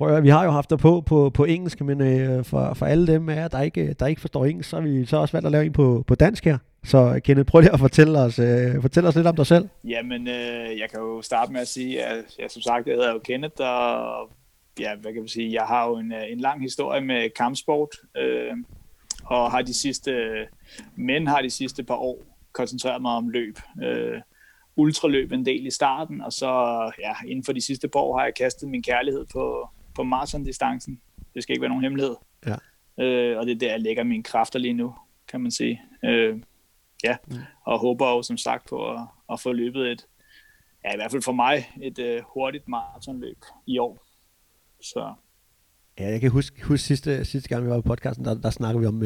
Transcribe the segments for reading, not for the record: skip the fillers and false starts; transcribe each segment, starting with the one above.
Prøv at høre, vi har jo haft dig på engelsk, men for alle dem af jer, der ikke forstår engelsk, så har vi så også valgt at lave en på dansk her. Så Kenneth, prøv lige at fortælle os lidt om dig selv. Jamen, jeg kan jo starte med at sige, at jeg som sagt, jeg hedder jo Kenneth, og ja, hvad kan man sige, jeg har jo en lang historie med kampsport, og har de sidste par år koncentreret mig om løb. Ultraløb en del i starten, og så ja, inden for de sidste par år har jeg kastet min kærlighed på maratondistancen. Det skal ikke være nogen hemmelighed. Ja. Og det er der, jeg lægger mine kræfter lige nu, kan man sige. Ja, og håber jo som sagt på at få løbet i hvert fald for mig, et hurtigt maratonløb i år. Så. Ja, jeg kan huske sidste gang, vi var på podcasten, der snakkede vi om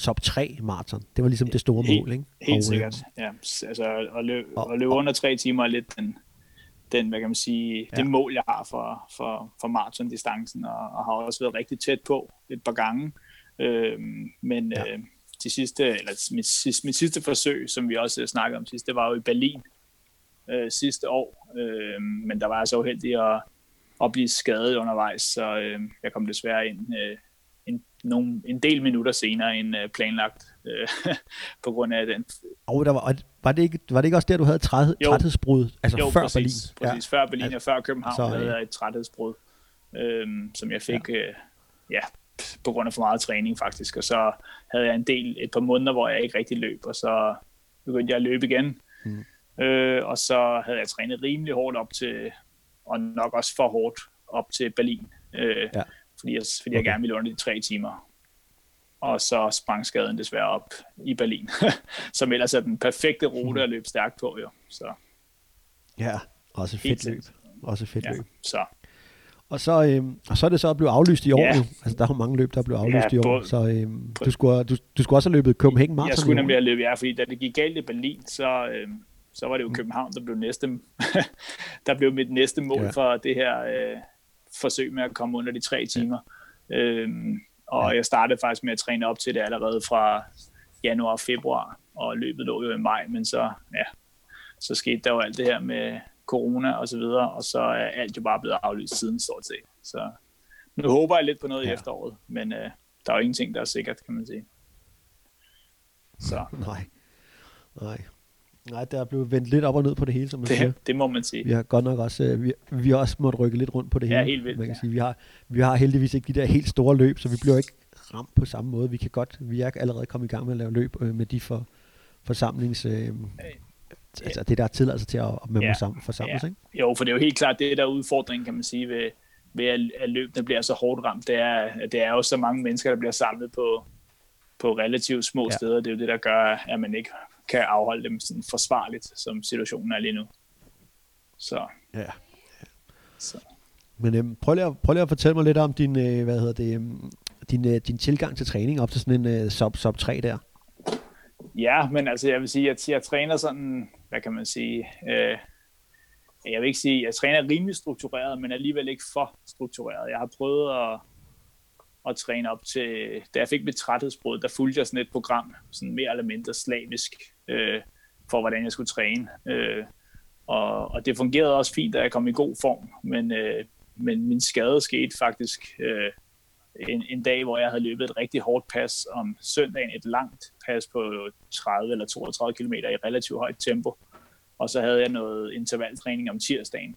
Sub3 maraton. Det var ligesom det store mål, ikke? Helt sikkert, ja. Altså at løbe under 3 timer er lidt den, hvad kan man sige, ja, det mål, jeg har for maratondistancen, og har også været rigtig tæt på et par gange. Men ja, mit sidste forsøg, som vi også snakkede om sidst, det var jo i Berlin sidste år. Men der var jeg så uheldig at blive skadet undervejs, så jeg kom desværre ind en del minutter senere end planlagt på grund af den. Og der var det ikke også der, du havde træthedsbrud? Altså jo, før Berlin? Præcis. Ja. Før Berlin og før København så, havde jeg et træthedsbrud, som jeg fik på grund af for meget træning faktisk. Og så havde jeg et par måneder, hvor jeg ikke rigtig løb, og så begyndte jeg at løbe igen. Og så havde jeg trænet rimelig hårdt op til, og nok også for hårdt op til Berlin. Fordi jeg gerne ville under de 3 timer. Og så sprang skaden desværre op i Berlin, som ellers er den perfekte rute at løbe stærkt på, jo. Så. Ja, også fedt løb. Så. Og så er det så blevet aflyst i år. Ja. Altså, der er jo mange løb, der er blevet aflyst i år. Så du skulle også have løbet København Marathon. Jeg skulle nemlig løbe, fordi da det gik galt i Berlin, så var det jo København, der blev mit næste mål for det her forsøg med at komme under de 3 timer. Og jeg startede faktisk med at træne op til det allerede fra januar og februar, og løbet lå jo i maj, men så skete der jo alt det her med corona og så videre, og så er alt jo bare blevet aflyst siden stort set. Så nu håber jeg lidt på noget i efteråret, men der er jo ingenting, der er sikkert, kan man sige. Så. Nej, der er blevet vendt lidt op og ned på det hele, som man siger. Det må man sige. Vi har godt nok også, vi har også måttet rykke lidt rundt på det hele. Ja, helt vildt. Man kan sige, vi har heldigvis ikke de der helt store løb, så vi bliver ikke ramt på samme måde. Vi er allerede kommet i gang med at lave løb med de forsamlings... altså det, der er tid altså, til at man forsamles, ikke? Jo, for det er jo helt klart, det der udfordring, kan man sige, ved at løbene bliver så hårdt ramt. Det er jo så mange mennesker, der bliver samlet på relativt små steder. Det er jo det, der gør, at man ikke kan afholde dem sådan forsvarligt, som situationen er lige nu. Så. Ja. Så. Men prøv lige at fortælle mig lidt om din, din tilgang til træning op til sådan en sub-3 der. Ja, men altså jeg vil sige, at jeg træner sådan, hvad kan man sige, jeg vil ikke sige, jeg træner rimelig struktureret, men alligevel ikke for struktureret. Jeg har prøvet at træne op til, da jeg fik mit træthedsbrud, der fulgte jeg sådan et program, sådan mere eller mindre slavisk, for hvordan jeg skulle træne. Og det fungerede også fint, da jeg kom i god form, men min skade skete faktisk en dag, hvor jeg havde løbet et rigtig hårdt pas om søndagen, et langt pas på 30 eller 32 km i relativt højt tempo. Og så havde jeg noget intervaltræning om tirsdagen,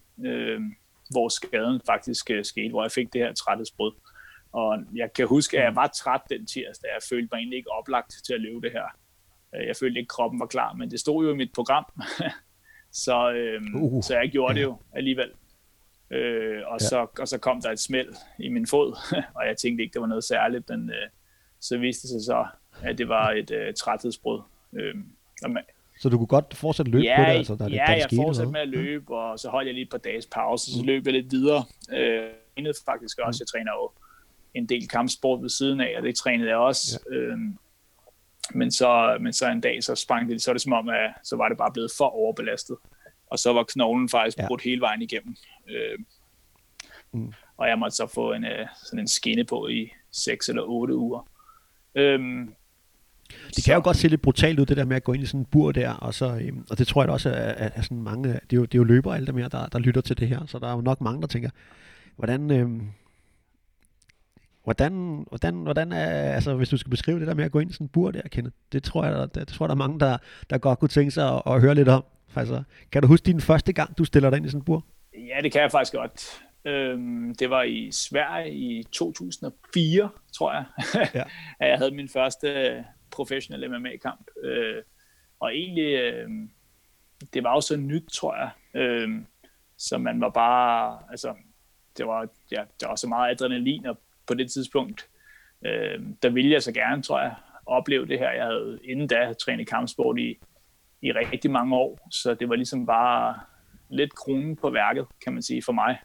hvor skaden faktisk skete, hvor jeg fik det her træthedsbrud. Og jeg kan huske, at jeg var træt den tirsdag. Jeg følte mig egentlig ikke oplagt til at løbe det her. Jeg følte ikke, at kroppen var klar, men det stod jo i mit program. Så jeg gjorde det jo alligevel. Så kom der et smæld i min fod, og jeg tænkte ikke, det var noget særligt, men så viste det sig så, at det var et træthedsbrud. Så du kunne godt fortsætte løbe på det? Altså, jeg fortsatte med at løbe, og så holdt jeg lige et par dages pause, så løb jeg lidt videre. Jeg træner jo en del kampsport ved siden af, og det trænede jeg også. Ja. Men så en dag, så sprang det, så det som om, at så var det bare blevet for overbelastet. Og så var knoglen faktisk brudt hele vejen igennem. Og jeg måtte så få sådan en skinne på i 6 eller 8 uger. Det kan jo godt se lidt brutalt ud, det der med at gå ind i sådan en bur der, og det tror jeg også er sådan mange, det er jo løbere alle dem her, der lytter til det her, så der er jo nok mange, der tænker, Hvordan er, altså hvis du skal beskrive det der med at gå ind i sådan en bur der, Kenneth, det tror jeg der er mange der godt kunne tænke sig at høre lidt om. Altså, kan du huske din første gang du stiller dig ind i sådan en bur? Ja, det kan jeg faktisk godt. Det var i Sverige i 2004, tror jeg, ja. At jeg havde min første professionelle MMA-kamp. Og egentlig, det var jo så nyt, tror jeg. Så man var bare, altså, det var så meget adrenalin, og på det tidspunkt, der ville jeg så gerne, tror jeg, opleve det her. Jeg havde inden da trænet kampsport i rigtig mange år, så det var ligesom bare lidt kronen på værket, kan man sige, for mig,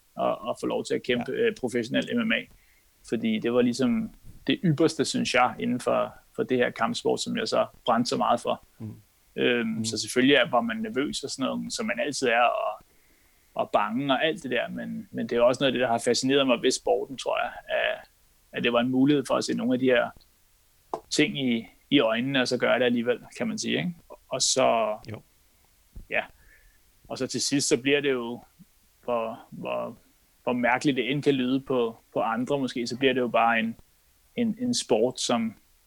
at få lov til at kæmpe professionel MMA. Fordi det var ligesom det ypperste, synes jeg, inden for det her kampsport, som jeg så brændte så meget for. Så selvfølgelig var man nervøs og sådan noget, som man altid er, og bange og alt det der, men det er også noget af det, der har fascineret mig ved sporten, tror jeg, at det var en mulighed for at se nogle af de her ting i øjnene, og så gøre det alligevel, kan man sige, ikke? Og så... Jo. Ja. Og så til sidst, så bliver det jo, hvor mærkeligt det end kan lyde på andre måske, så bliver det jo bare en sport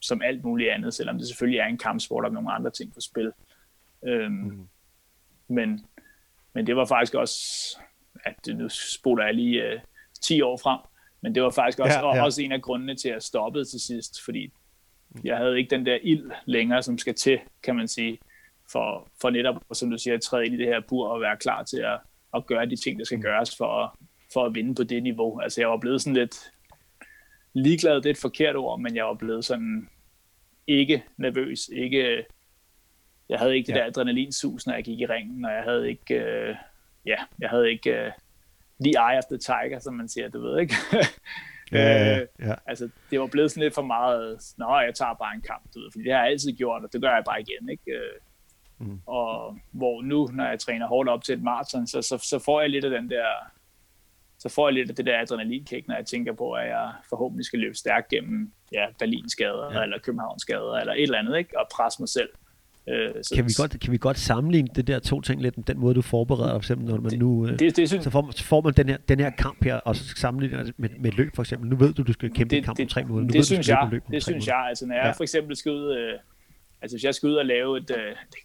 som alt muligt andet, selvom det selvfølgelig er en kampsport og nogle andre ting på spil. Men det var faktisk også, at nu spoler jeg lige 10 år frem, men det var faktisk også, også en af grundene til, at jeg stoppede til sidst, fordi jeg havde ikke den der ild længere, som skal til, kan man sige, for netop, som du siger, at træde ind i det her bur og være klar til at gøre de ting, der skal gøres for at vinde på det niveau. Altså jeg var blevet sådan lidt ligeglad, det er et forkert ord, men jeg var blevet sådan ikke nervøs, ikke... Jeg havde ikke det der adrenalinsus, når jeg gik i ringen, og jeg havde ikke, the eye of the tiger, som man siger, du ved, ikke? Altså, det var blevet sådan lidt for meget, jeg tager bare en kamp, du ved, fordi det har jeg altid gjort, og det gør jeg bare igen, ikke? Og hvor nu, når jeg træner hårdt op til et maraton, så får jeg lidt af den der, så får jeg lidt af det der adrenalinkick, når jeg tænker på, at jeg forhåbentlig skal løbe stærkt gennem, Berlinsgader, eller Københavnsgader, eller et eller andet, ikke? Og presse mig selv. Kan vi godt sammenligne det der to ting lidt, den måde du forbereder, for eksempel når man så får man den her kamp her, og så sammenligner det med løb for eksempel. Nu ved du skal kæmpe en kamp om 3 måneder. Det synes jeg. Altså når jeg for eksempel skal ud, hvis jeg skal ud og lave et, det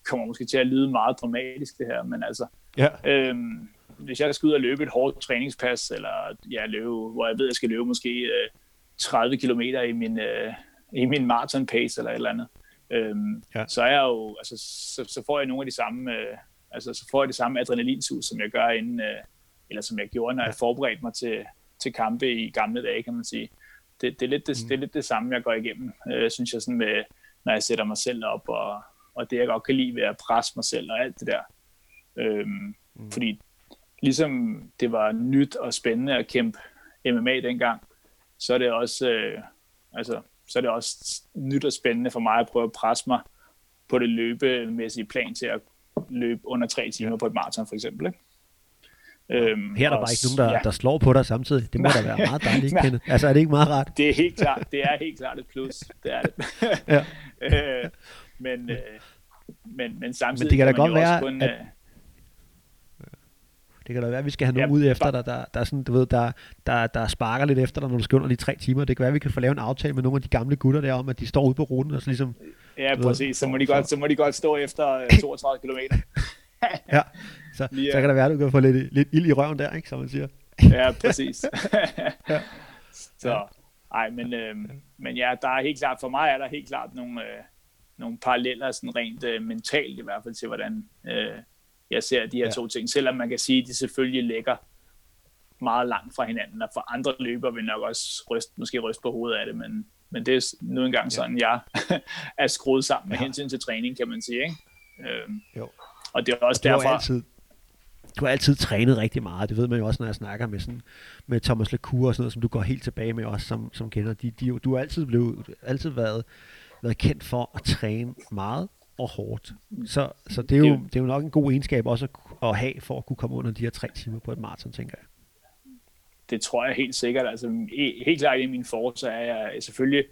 kommer måske til at lyde meget dramatisk det her, men altså, hvis jeg skal ud og løbe et hårdt træningspas eller hvor jeg ved jeg skal løbe måske 30 km i min maraton pace eller et eller andet. Så er jeg jo, altså, så får jeg nogle af de samme, så får jeg det samme adrenalinsus, som jeg gør inden, eller som jeg gjorde, når jeg forberedte mig til kampe i gamle dage, kan man sige. Det er lidt det samme, jeg går igennem, synes jeg, sådan med, når jeg sætter mig selv op, og det jeg godt kan lide ved at presse mig selv og alt det der. Fordi ligesom det var nyt og spændende at kæmpe MMA dengang, så er det også, så er det også nyt og spændende for mig at prøve at presse mig på det løbemæssige plan til at løbe under 3 timer på et maraton for eksempel. Ikke? Her er der bare ikke nogen, der slår på dig samtidig. Det må da være meget dejligt, Kenneth. Altså er det ikke meget rart? Det er helt klart. Det er helt klart et plus. Det er det. Men samtidig men det kan man godt jo være, også kun... Det kan da være, at vi skal have nogen ud efter dig, der, sådan, du ved, der sparker lidt efter dig, når du skal under de 3 timer. Det kan være, at vi kan få lavet en aftale med nogle af de gamle gutter der om, at de står ude på ruten og så ligesom... Ja, præcis. Ved, så må de godt stå efter 32 kilometer. Så kan det være, at du kan få lidt ild i røven der, ikke, som man siger. Ja, præcis. Der er helt klart, for mig er der helt klart nogle paralleller, sådan rent mentalt i hvert fald, til hvordan... jeg ser de her to ting, selvom man kan sige, at de selvfølgelig ligger meget langt fra hinanden, og for andre løbere vil nok også ryste på hovedet af det, men det er nu engang sådan, jeg er skruet sammen med hensyn til træning, kan man sige, ikke? Og det er også derfor... Du har altid trænet rigtig meget, det ved man jo også, når jeg snakker med Thomas Le Cour og sådan noget, som du går helt tilbage med også, som kender. Du har altid været kendt for at træne meget, og hårdt. Så det er jo nok en god egenskab også at have for at kunne komme under de her 3 timer på et maraton, tænker jeg. Det tror jeg helt sikkert. Altså, helt klart i min force er jeg selvfølgelig,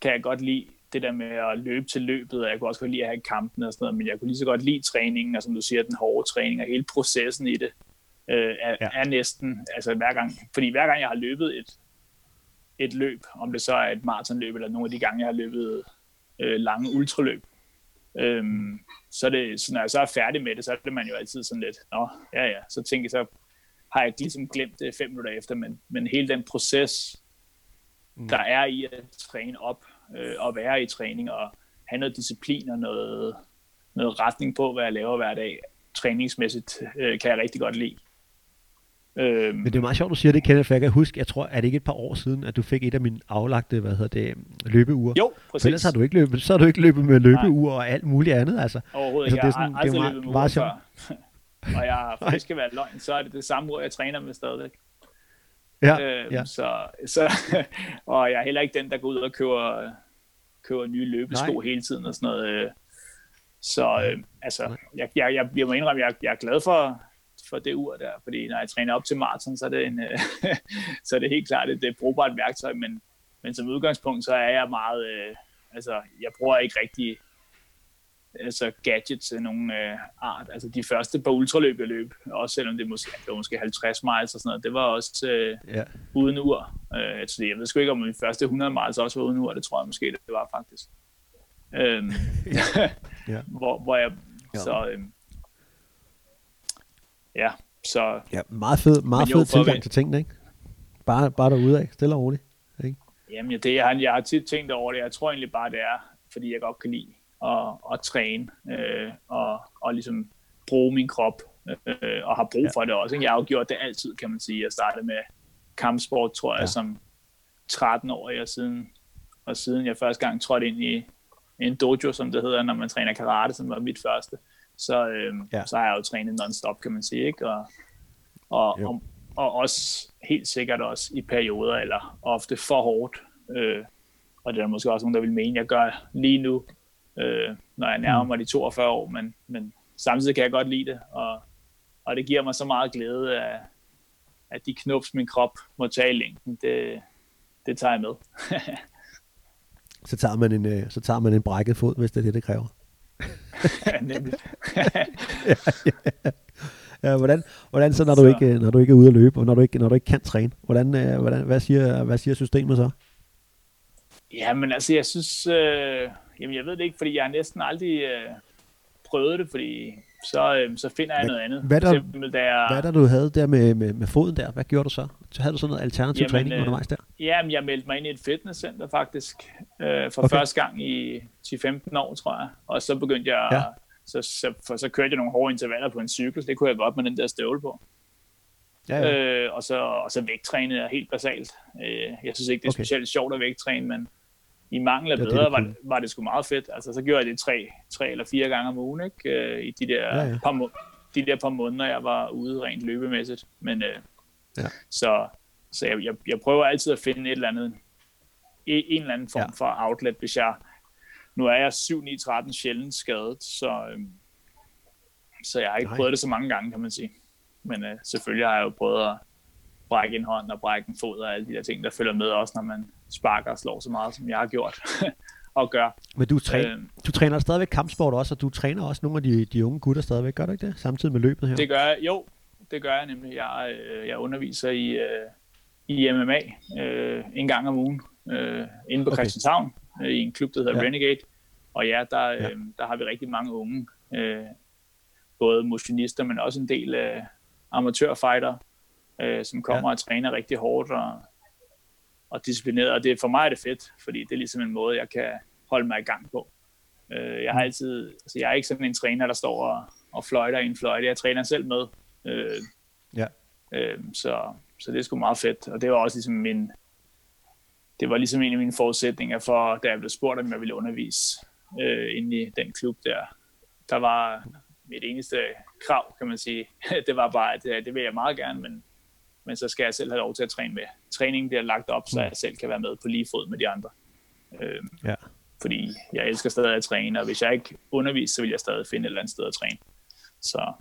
kan jeg godt lide det der med at løbe til løbet, og jeg kunne også godt lide at have kampen og sådan noget, men jeg kunne lige så godt lide træningen, og som du siger, den hårde træning og hele processen i det. er næsten, altså hver gang, fordi hver gang jeg har løbet et løb, om det så er et maratonløb eller nogle af de gange, jeg har løbet lange ultraløb, så, det, så når jeg så er færdig med det, så er det man jo altid sådan lidt, så tænker jeg, så har jeg ligesom glemt det 5 minutter efter, men hele den proces, der er i at træne op, og være i træning, og have noget disciplin og noget retning på, hvad jeg laver hver dag, træningsmæssigt, kan jeg rigtig godt lide. Men det er meget sjovt, du siger det, Kenneth, for jeg kan huske, jeg tror, er det ikke et par år siden, at du fik et af mine aflagte, løbeure? Jo, præcis. For ellers har du ikke løbet, så har du ikke løbet med løbeure og alt muligt andet, altså. Overhovedet ikke, altså, jeg har aldrig løbet med ure før. Og jeg for det skal være løgn, så er det det samme ur, jeg træner med stadigvæk. Ja. Så og jeg er heller ikke den, der går ud og køber nye løbesko hele tiden og sådan noget. Så jeg bliver indrømme, jeg er glad for det ur der, fordi når jeg træner op til maraton, så er det så er det helt klart det er et brugbart værktøj, men som udgangspunkt så er jeg meget jeg bruger ikke rigtig altså gadgets af nogen art. Altså de første par ultraløb jeg løb, også selvom det måske 50 miles og sådan noget, det var også uden ur. Så jeg ved sgu ikke, om min første 100 miles også var uden ur, det tror jeg måske, det var faktisk. Hvor jeg... Så, så... Ja, meget fed tilgang til tingene, ikke? Bare derudad, stille og roligt, ikke? Jamen, jeg har tit tænkt over det. Jeg tror egentlig bare, det er, fordi jeg godt kan lide og træne og ligesom bruge min krop og har brug for det også, ikke? Jeg har jo gjort det altid, kan man sige. Jeg startede med kampsport, tror jeg, som 13-årig, og siden jeg første gang trådte ind i en dojo, som det hedder, når man træner karate, som var mit første, så har jeg jo trænet non-stop, kan man sige, ikke? Og også helt sikkert også i perioder, eller ofte for hårdt, og det er måske også nogen, der vil mene, jeg gør lige nu, når jeg nærmer mig de 42 år, men samtidig kan jeg godt lide det, og det giver mig så meget glæde, at de knups, min krop må tage i længden, det tager jeg med. så tager man en brækket fod, hvis det er det, det kræver. Nemlig. Ja, hvordan så, når du ikke er ude at løbe, og når du ikke kan træne, hvad siger systemet så? Jamen altså, jeg synes... Jamen, jeg ved det ikke, fordi jeg har næsten aldrig prøvet det, fordi så finder jeg noget andet. Hvad du havde der med foden der? Hvad gjorde du så? Så havde du sådan noget alternativ træning undervejs der? Jamen, jeg meldte mig ind i et fitnesscenter faktisk første gang i 10-15 år, tror jeg. Og så begyndte jeg, så kørte jeg nogle hårde intervaller på en cykel. Det kunne jeg godt med den der støvle på. Ja. Og så vægttrænede jeg helt basalt. Jeg synes ikke, det er specielt sjovt at vægttræne, men i mangel af bedre var det sgu meget fedt. Altså, så gjorde jeg det 3 eller 4 gange om ugen, ikke? I de der, par måneder, jeg var ude rent løbemæssigt. Men, så jeg prøver altid at finde et eller andet, en eller anden form for outlet, hvis jeg... Nu er jeg 7-9-13 sjældent skadet, så jeg har ikke prøvet det så mange gange, kan man sige. Men selvfølgelig har jeg jo prøvet at brække en hånd og brække en fod og alle de der ting, der følger med også, når man sparker og slår så meget, som jeg har gjort og gør. Men du træner stadigvæk kampsport også, og du træner også nogle af de unge gutter stadigvæk, gør du ikke det? Samtidig med løbet her? Det gør jeg, jo. Det gør jeg nemlig. Jeg underviser i MMA en gang om ugen inde på Christianshavn i en klub, der hedder Renegade. Og der har vi rigtig mange unge, både motionister, men også en del amatørfightere, som kommer og træner rigtig hårdt og disciplineret, og det, for mig er det fedt, fordi det er ligesom en måde, jeg kan holde mig i gang på. Jeg har altid, altså jeg er ikke sådan en træner, der står og fløjter i en fløjte, jeg træner selv med, så det er sgu meget fedt, og det var også ligesom en af mine forudsætninger for, da jeg blev spurgt, om jeg ville undervise inde i den klub der. Der var mit eneste krav, kan man sige, det var bare, at det vil jeg meget gerne, men så skal jeg selv have lov til at træne med. Træningen bliver lagt op, så jeg selv kan være med på lige fod med de andre. Fordi jeg elsker stadig at træne, og hvis jeg ikke underviser, så vil jeg stadig finde et eller andet sted at træne. Så...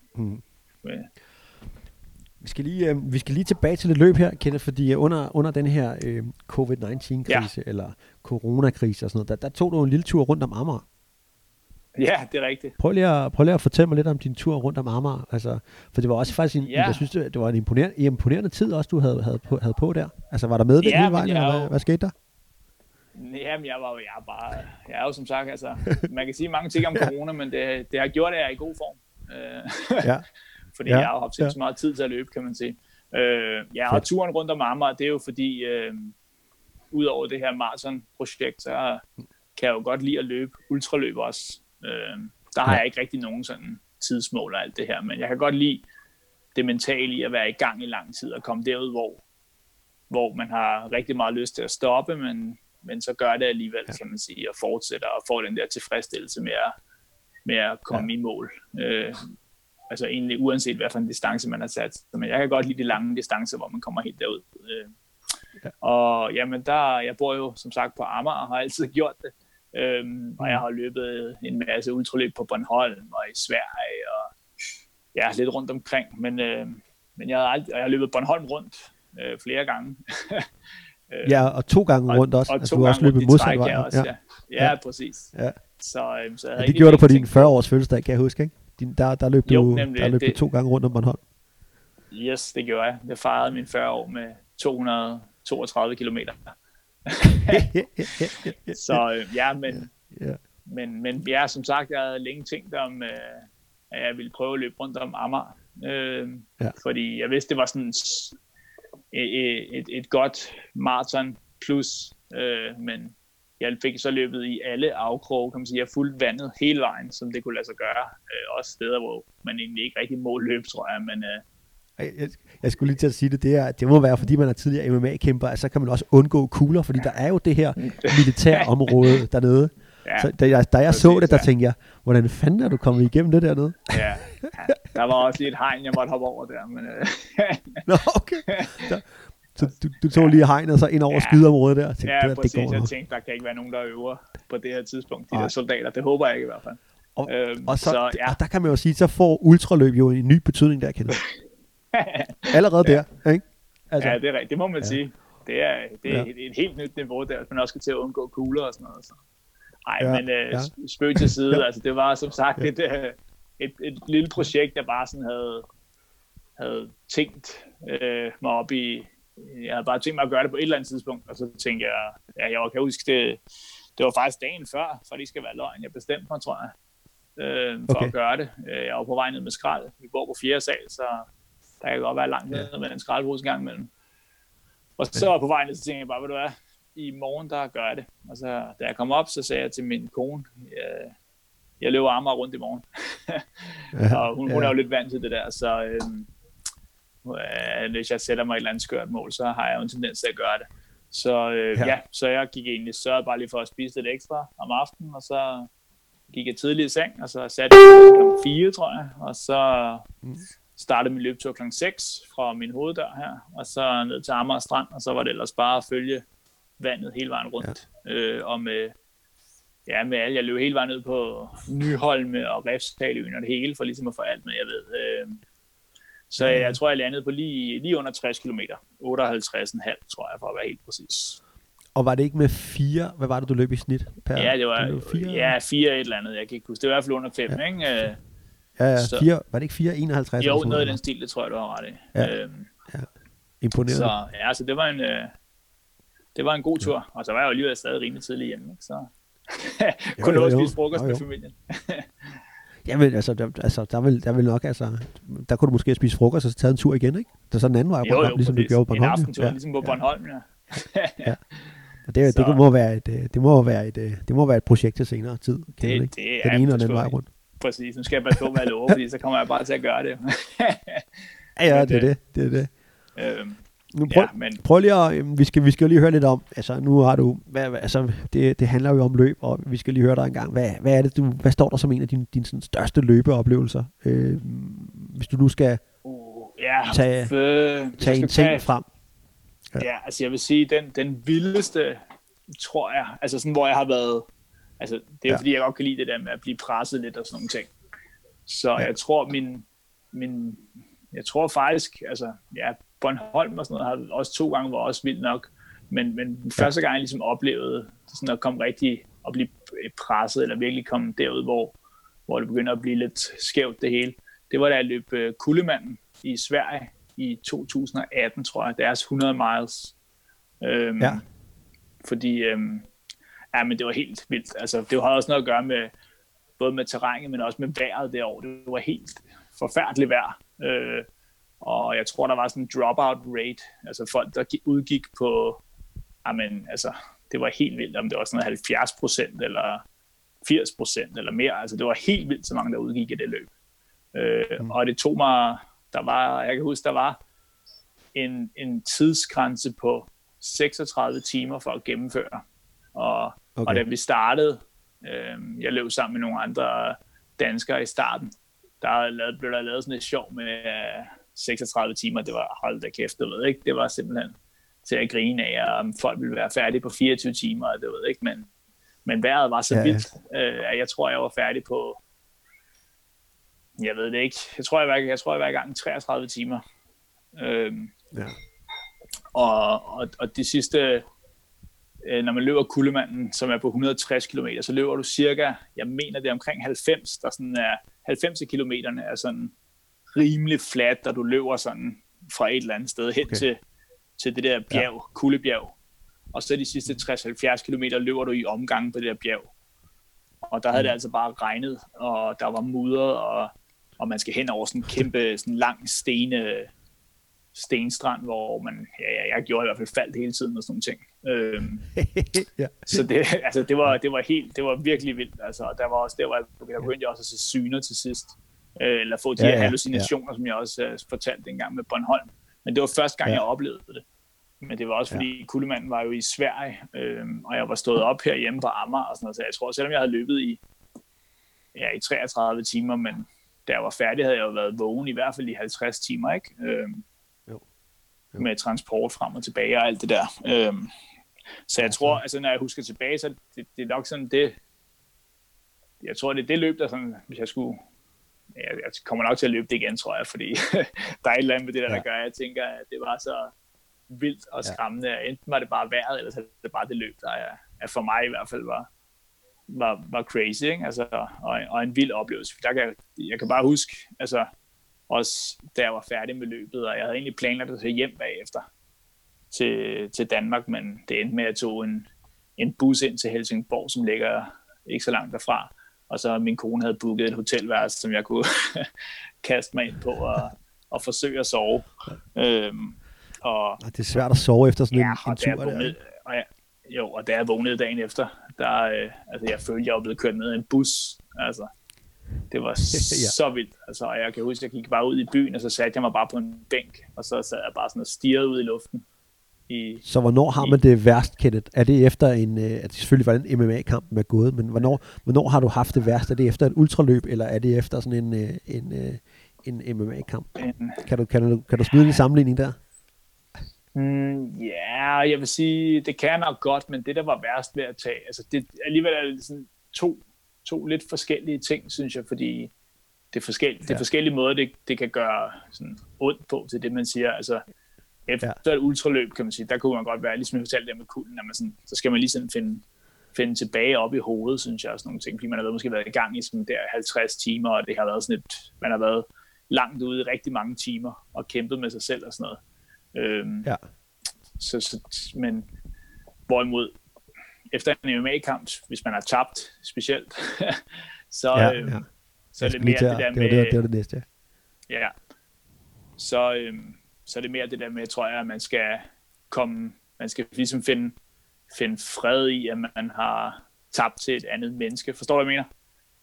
Vi skal lige tilbage til det løb her, Kenneth, fordi under den her covid-19-krise eller coronakrise og sådan noget, der tog du en lille tur rundt om Amager. Ja, det er rigtigt. Prøv lige at fortælle mig lidt om din tur rundt om Amager. Altså, for det var også faktisk jeg synes, det var en imponerende tid også, du havde på der. Altså, var der medvind hele vejen, eller hvad skete der? Jamen, jeg er jo som sagt, altså, man kan sige mange ting om corona, men det har gjort, at jeg er i god form. Fordi jeg har haft så meget tid til at løbe, kan man sige. Og turen rundt om Amager, det er jo fordi, ud over det her marathon-projekt, så kan jeg jo godt lide at løbe ultraløb også. Der har jeg ikke rigtig nogen sådan tidsmål og alt det her, men jeg kan godt lide det mentale i at være i gang i lang tid og komme derud, hvor man har rigtig meget lyst til at stoppe, men så gør det alligevel, kan man sige, og fortsætter og får den der tilfredsstillelse med at komme i mål. Altså egentlig uanset hvad for en distance man har sat. Men jeg kan godt lide de lange distancer, hvor man kommer helt derud. Og jamen jeg bor jo som sagt på Amager og har altid gjort det. Og jeg har løbet en masse ultraløb på Bornholm og i Sverige og lidt rundt omkring. Men jeg har løbet Bornholm rundt flere gange. Og 2 gange rundt også. Og altså, 2 gange rundt i træk her også, præcis. Ja. Så jeg det gjorde du på din 40-års fødselsdag, kan jeg huske, ikke? Der løb du 2 gange rundt om Bornholm. Yes, det gjorde jeg. Jeg fejrede min 40 år med 232 kilometer. Men som sagt, jeg havde længe tænkt om, at jeg ville prøve at løbe rundt om Amager. Fordi jeg vidste, det var sådan et godt maraton plus, men jeg fik så løbet i alle afkroge, kan man sige. Jeg fulgte vandet hele vejen, som det kunne lade sig gøre. Også steder, hvor man egentlig ikke rigtig må løbe, tror jeg. Men, jeg skulle lige til at sige det. Det må være, fordi man er tidligere MMA-kæmper, så kan man også undgå kugler, fordi der er jo det her militærområde dernede. Så da jeg så det, tænkte jeg, hvordan fanden er du kommet igennem det dernede? Der var også lige et hegn, jeg måtte hoppe over der. Men, Nå, okay. Så du tog lige hegnet og så ind over skydeområdet der? Tænkte, præcis. Det går jeg tænkte, der kan ikke være nogen, der øver på det her tidspunkt. De der soldater, det håber jeg ikke i hvert fald. Og der kan man jo sige, så får ultraløb jo en ny betydning der, Kenneth. Allerede der, ikke? Altså, det er rigtigt. Det må man sige. Det er et helt nyt niveau der, at man også skal til at undgå kugler og sådan noget. Spøg til side. Altså, det var som sagt et lille projekt, jeg bare sådan havde tænkt mig op i. Jeg havde bare tænkt mig at gøre det på et eller andet tidspunkt, og så tænkte jeg, jeg kan huske, det var faktisk dagen før, for det skal være løgn, jeg bestemte mig, tror jeg, at gøre det. Jeg var på vej ned med skrald. Vi bor på 4. sal, så der kan godt være langt ned med den skraldbrus en gang imellem. Og så var jeg på vej ned, så tænkte jeg bare, ved du hvad, i morgen der gør jeg det. Og så, da jeg kom op, så sagde jeg til min kone, jeg løber Amager rundt i morgen. Og hun er jo lidt vant til det der, så... hvis jeg sætter mig et eller andet skørt mål, så har jeg jo en tendens til at gøre det. Så så jeg gik egentlig sørget bare lige for at spise lidt ekstra om aftenen, og så gik jeg tidlig i seng, og så satte jeg kl. 4, tror jeg, og så startede min løbetur kl. 6 fra min hoveddør her, og så ned til Amager Strand, og så var det ellers bare at følge vandet hele vejen rundt. Og med alle, jeg løb hele vejen ned på Nyholm og Ræftaløen og det hele, for ligesom at få alt med, jeg ved. Så jeg tror, jeg landede på lige under 60 km. 58,5, tror jeg, for at være helt præcis. Og var det ikke med 4? Hvad var det, du løb i snit? Det var 4 et eller andet. Jeg kan ikke huske. Det var i hvert fald under 5, ikke? Så, 4, var det ikke 4,51? Jo, noget i den stil, det tror jeg, du har ret i. Imponerende. Så, så det var en god tur. Og så var jeg jo alligevel stadig rimelig tidlig hjemme, ikke? Så kunne også spise frokost med familien. Jamen, altså, der kunne du måske spise frokost og så tage en tur igen, ikke? Der så en anden vej rundt, ligesom du gjorde på Bornholm. En aftentur, ligesom på Bornholm, Det må være et projekt til senere tid, Kenneth, ikke? Den ene og den anden vej rundt. Præcis, nu skal jeg bare på, hvad jeg lover, fordi så kommer jeg bare til at gøre det. Det er det. Prøv lige at, vi skal lige høre lidt om, altså nu har du, det handler jo om løb, og vi skal lige høre dig en gang, hvad er det, hvad står der som en af dine sådan største løbeoplevelser, hvis du nu skal tage en ting frem? Altså jeg vil sige, den vildeste, tror jeg, altså sådan hvor jeg har været, altså det er fordi jeg godt kan lide det der med at blive presset lidt og sådan nogle ting, så jeg tror jeg tror faktisk, altså Bornholm og sådan noget, har også 2 gange var også vildt nok, men første gang jeg ligesom oplevede sådan at komme rigtig og blive presset, eller virkelig komme derud, hvor hvor det begynder at blive lidt skævt det hele. Det var da jeg løb Kullemanden i Sverige i 2018, tror jeg, deres 100 miles. Fordi men det var helt vildt. Altså, det havde også noget at gøre med både med terrænet, men også med vejret derovre. Det var helt forfærdeligt vejr. Og jeg tror, der var sådan en dropout rate. Altså folk, der udgik på... Jamen, altså, det var helt vildt, om det var sådan 70% eller 80% eller mere. Altså, det var helt vildt, så mange, der udgik i det løb. Og det tog mig... jeg kan huske, der var en tidsgrænse på 36 timer for at gennemføre. Og da vi startede... jeg løb sammen med nogle andre danskere i starten. Der blev der lavet sådan et sjov med 36 timer. Det var, hold da kæft, du ved ikke. Det var simpelthen til at grine af, om folk ville være færdige på 24 timer, du ved ikke. Men vejret var så vildt, at jeg tror, jeg var færdig på, jeg ved det ikke. Jeg tror, jeg var i gang 33 timer. Og det sidste... Når man løber Kullemanden, som er på 160 km, så løber du cirka, jeg mener det er omkring 90, der sådan er 90 kilometerne er sådan rimelig flat, og du løber sådan fra et eller andet sted hen til det der bjerg, Kullebjerg. Og så de sidste 60-70 km løber du i omgangen på det der bjerg. Og der havde det altså bare regnet, og der var mudret, og man skal hen over sådan en kæmpe, sådan lang stenstrand, hvor man, jeg gjorde i hvert fald faldt hele tiden og sådan nogle ting. Så det, altså, det var virkelig vildt. Altså, der var også der, hvor jeg begyndte også at se syner til sidst, eller få de her hallucinationer, som jeg også fortalte engang med Bornholm. Men det var første gang, jeg oplevede det. Men det var også fordi Kullemanden var jo i Sverige, og jeg var stået op herhjemme på Amager og sådan noget. Så jeg tror, selvom jeg havde løbet i 33 timer, men da jeg var færdig, havde jeg jo været vågen i hvert fald i 50 timer, ikke? Med transport frem og tilbage og alt det der. Så jeg tror, altså når jeg husker tilbage, så det er nok sådan det. Jeg tror, det er det løb, der sådan, hvis jeg skulle... Jeg kommer nok til at løbe det igen, tror jeg, fordi der er et eller andet med det der, der gør, jeg tænker, at det var så vildt og skræmmende. Enten var det bare vejret, eller så var det bare det løb, der for mig i hvert fald var crazy, ikke? Altså, og en vild oplevelse. Der kan jeg kan bare huske, altså... Også da jeg var færdig med løbet, og jeg havde egentlig planlagt at tage hjem bagefter til Danmark, men det endte med, at jeg tog en bus ind til Helsingborg, som ligger ikke så langt derfra. Og så min kone havde booket et hotelværelse, som jeg kunne kaste mig ind på og forsøge at sove. Det er svært at sove efter sådan en tur. Og da jeg vågnede dagen efter, jeg følte, jeg var blevet kørt ned i en bus, altså... Det var så vildt. Altså, jeg kan huske, at jeg gik bare ud i byen, og så satte jeg mig bare på en bænk, og så sad jeg bare sådan og stirrede ud i luften. Så hvornår har man det værst, Kenneth? Er det efter at selvfølgelig hvordan MMA-kampen er gået, men hvornår har du haft det værst? Er det efter et ultraløb, eller er det efter sådan en MMA-kamp? Kan du smide en sammenligning der? Jeg vil sige, det kan jeg nok godt, men det der var værst ved at tage, altså det alligevel er det sådan to lidt forskellige ting, synes jeg, fordi det er forskellige måder, det kan gøre sådan ondt på til det, man siger. Altså, efter et ultraløb, kan man sige, der kunne man godt være, ligesom jeg fortalte der med kulden, at man sådan, så skal man lige sådan finde tilbage op i hovedet, synes jeg, og sådan nogle ting, fordi man har måske været i gang i sådan der 50 timer, og det har været sådan man har været langt ude i rigtig mange timer, og kæmpet med sig selv og sådan noget. Men hvorimod, efter en MMA-kamp, hvis man har tabt specielt, så er det mere det der med... Det var det næste. Ja. Så er det mere det der med, tror jeg, at man skal ligesom finde fred i, at man har tabt til et andet menneske. Forstår du, hvad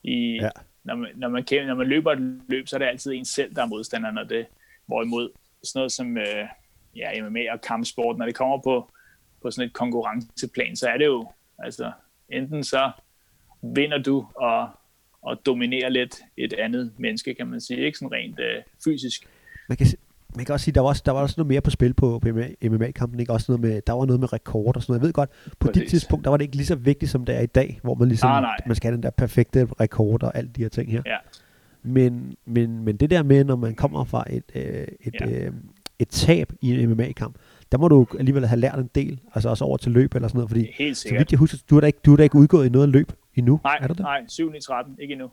jeg mener? Når man løber et løb, så er det altid en selv, der er modstanderen, og det hvorimod sådan noget som MMA og kampsport, når det kommer på sådan et konkurrenceplan, så er det jo, altså enten så vinder du og dominerer lidt et andet menneske, kan man sige, ikke sådan rent fysisk. Man kan også sige, der var også noget mere på spil på MMA-kampen, ikke? Også noget med, der var noget med rekord og sådan noget. Jeg ved godt, på det tidspunkt, der var det ikke lige så vigtigt, som det er i dag, hvor man ligesom, man skal have den der perfekte rekord og alt de her ting her. Ja. Men det der med, når man kommer fra et tab i en MMA-kamp, der må du alligevel have lært en del, altså også over til løb eller sådan noget, fordi så vidt jeg husker, du er da ikke udgået i noget løb endnu? Nej, er det det? Nej, 7-9-13, ikke endnu.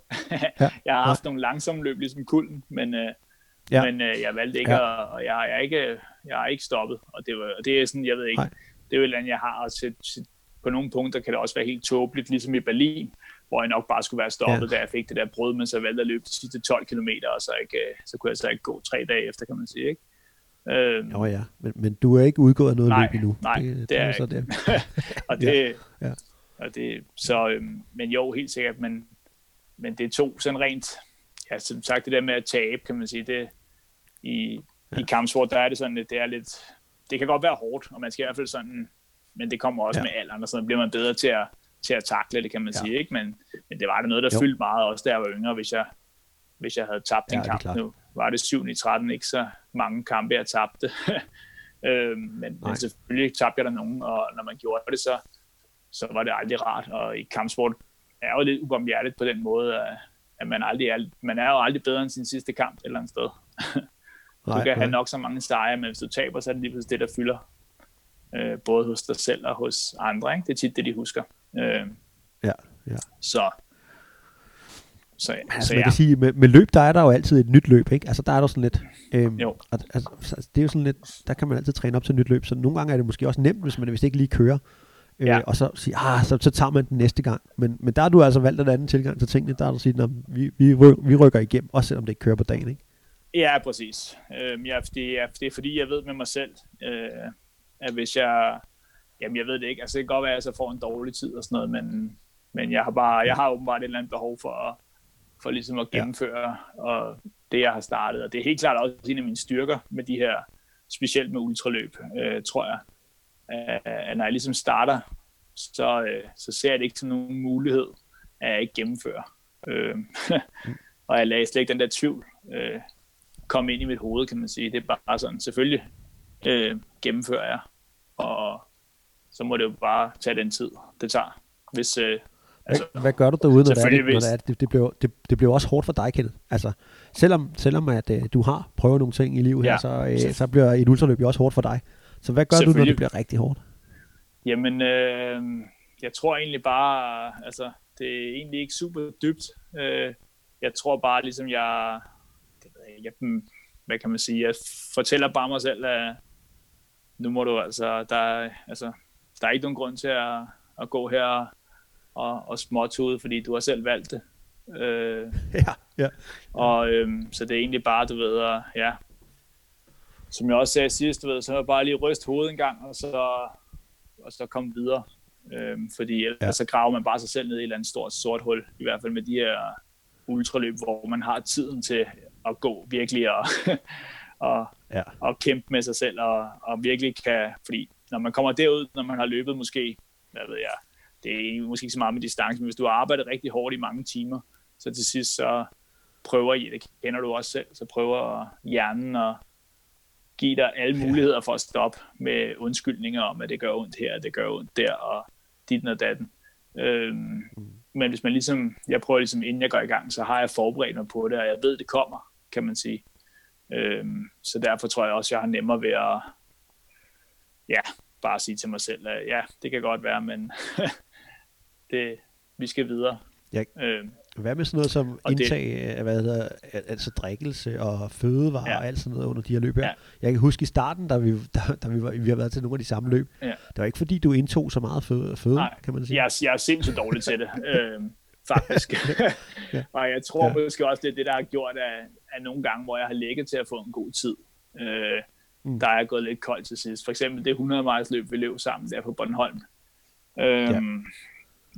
Jeg har haft nogle langsomme løb, ligesom Kulden, men jeg valgte ikke, og jeg har ikke stoppet, og det er sådan, jeg ved ikke, det er jo et eller andet, jeg har, og på nogle punkter kan det også være helt tåbeligt, ligesom i Berlin, hvor jeg nok bare skulle være stoppet, da jeg fik det der brød, men så valgte jeg at løbe de sidste 12 kilometer, og så kunne jeg så ikke gå 3 dage efter, kan man sige, ikke? Men du er ikke udgået af noget løb endnu. Nej, det er jeg ikke. Men jo, helt sikkert, men det tog sådan rent, ja, som sagt, det der med at tabe, kan man sige, det i kampsport, der er det sådan, det er lidt, det kan godt være hårdt, og man skal i hvert fald sådan, men det kommer også med alderen, og så bliver man bedre til at takle det, kan man sige, ikke? Men det var noget, der fyldte meget, også da jeg var yngre, hvis jeg havde tabt en kamp nu. Var det 7-13, ikke så mange kampe, jeg tabte. men selvfølgelig tabte jeg der nogen, og når man gjorde det, så var det aldrig rart. Og i kampsport er jo lidt ubarmhjertigt på den måde, at man er jo aldrig bedre end sin sidste kamp et eller andet sted. Du kan have nok så mange sejre, men hvis du taber, så er det lige pludselig det, der fylder. Både hos dig selv og hos andre, ikke? Det er tit det, de husker. Man kan sige, med løb, der er der jo altid et nyt løb, ikke? Altså der er der sådan lidt, det er jo sådan lidt, der kan man altid træne op til et nyt løb, så nogle gange er det måske også nemt, hvis det ikke lige kører, og så siger, så tager man den næste gang, men der har du altså valgt en anden tilgang til tingene, der har du sagt, vi rykker igennem, også selvom det ikke kører på dagen, ikke? Ja, præcis. Det er fordi, jeg ved med mig selv, at hvis jeg, jamen jeg ved det ikke, altså det kan godt være, at jeg så får en dårlig tid og sådan noget, men jeg har åbenbart et eller andet behov for ligesom at gennemføre og det, jeg har startet. Og det er helt klart også en af mine styrker med de her, specielt med ultraløb, tror jeg. At når jeg ligesom starter, så ser jeg det ikke som nogen mulighed, at jeg ikke gennemfører. Og jeg lader slet ikke den der tvivl komme ind i mit hoved, kan man sige. Det er bare sådan, selvfølgelig gennemfører jeg, og så må det jo bare tage den tid, det tager. Hvis... Hvad gør du derude, det bliver også hårdt for dig, Kenneth? Altså, selvom at du har prøvet nogle ting i livet her, så bliver et ultraløb jo også hårdt for dig. Så hvad gør du, når det bliver rigtig hårdt? Jamen, jeg tror egentlig bare, altså, det er egentlig ikke super dybt. Jeg tror bare, ligesom hvad kan man sige, jeg fortæller bare mig selv, at nu må du altså, der er ikke nogen grund til at gå her og småtude, fordi du har selv valgt det. Så det er egentlig bare, du ved, som jeg også sagde sidst, du ved, så bare lige ryste hovedet en gang, og så komme videre. Fordi ellers så graver man bare sig selv ned i et eller andet stort sort hul, i hvert fald med de her ultraløb, hvor man har tiden til at gå virkelig og kæmpe med sig selv, og virkelig kan, fordi når man kommer derud, når man har løbet måske, hvad ved jeg, det er måske ikke så meget med distancen, men hvis du har arbejdet rigtig hårdt i mange timer, så til sidst så prøver, det kender du også selv, så prøver hjernen at give dig alle muligheder for at stoppe med undskyldninger om, at det gør ondt her, det gør ondt der, og dit og datten. Men hvis man ligesom, jeg prøver ligesom inden jeg går i gang, så har jeg forberedt mig på det, og jeg ved, det kommer, kan man sige. Så derfor tror jeg også, jeg har nemmere ved at, bare sige til mig selv, at det kan godt være, men vi skal videre. Hvad med sådan noget som indtag af altså drikkelse og fødevarer og alt sådan noget under de her løb her? Jeg kan huske i starten, da vi har været til nogle af de samme løb, det var ikke fordi, du indtog så meget føde, kan man sige. Jeg er sindssygt dårlig til det, faktisk. Og jeg tror måske også, det er det, der har gjort, at nogle gange, hvor jeg har ligget til at få en god tid, der er gået lidt koldt til sidst. For eksempel det 100 miles løb, vi løb sammen der på Bornholm.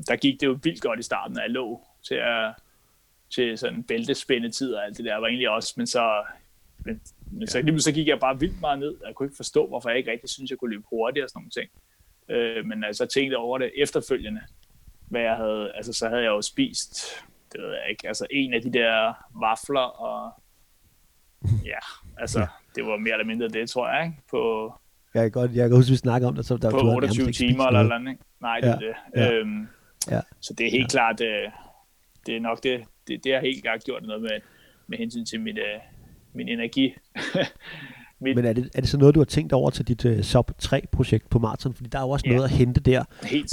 Der gik det jo vildt godt i starten, og jeg lå til sådan bæltespændetid og alt det der. Var egentlig også, men så gik jeg bare vildt meget ned, og jeg kunne ikke forstå, hvorfor jeg ikke rigtig synes, jeg kunne løbe hurtigt og sådan nogle ting. Men altså tænkte over det efterfølgende, hvad jeg havde, altså så havde jeg jo spist, det ved jeg ikke, altså en af de der vafler og det var mere eller mindre det, tror jeg, ikke? På, jeg kan huske, vi snakkede om det. Så der på 28 timer eller andet, ikke? Nej, det er det. Så det er helt klart, det er nok det har helt klart gjort noget med hensyn til min energi Men er det så noget, du har tænkt over til dit Sub3-projekt på maraton? Fordi der er jo også noget at hente der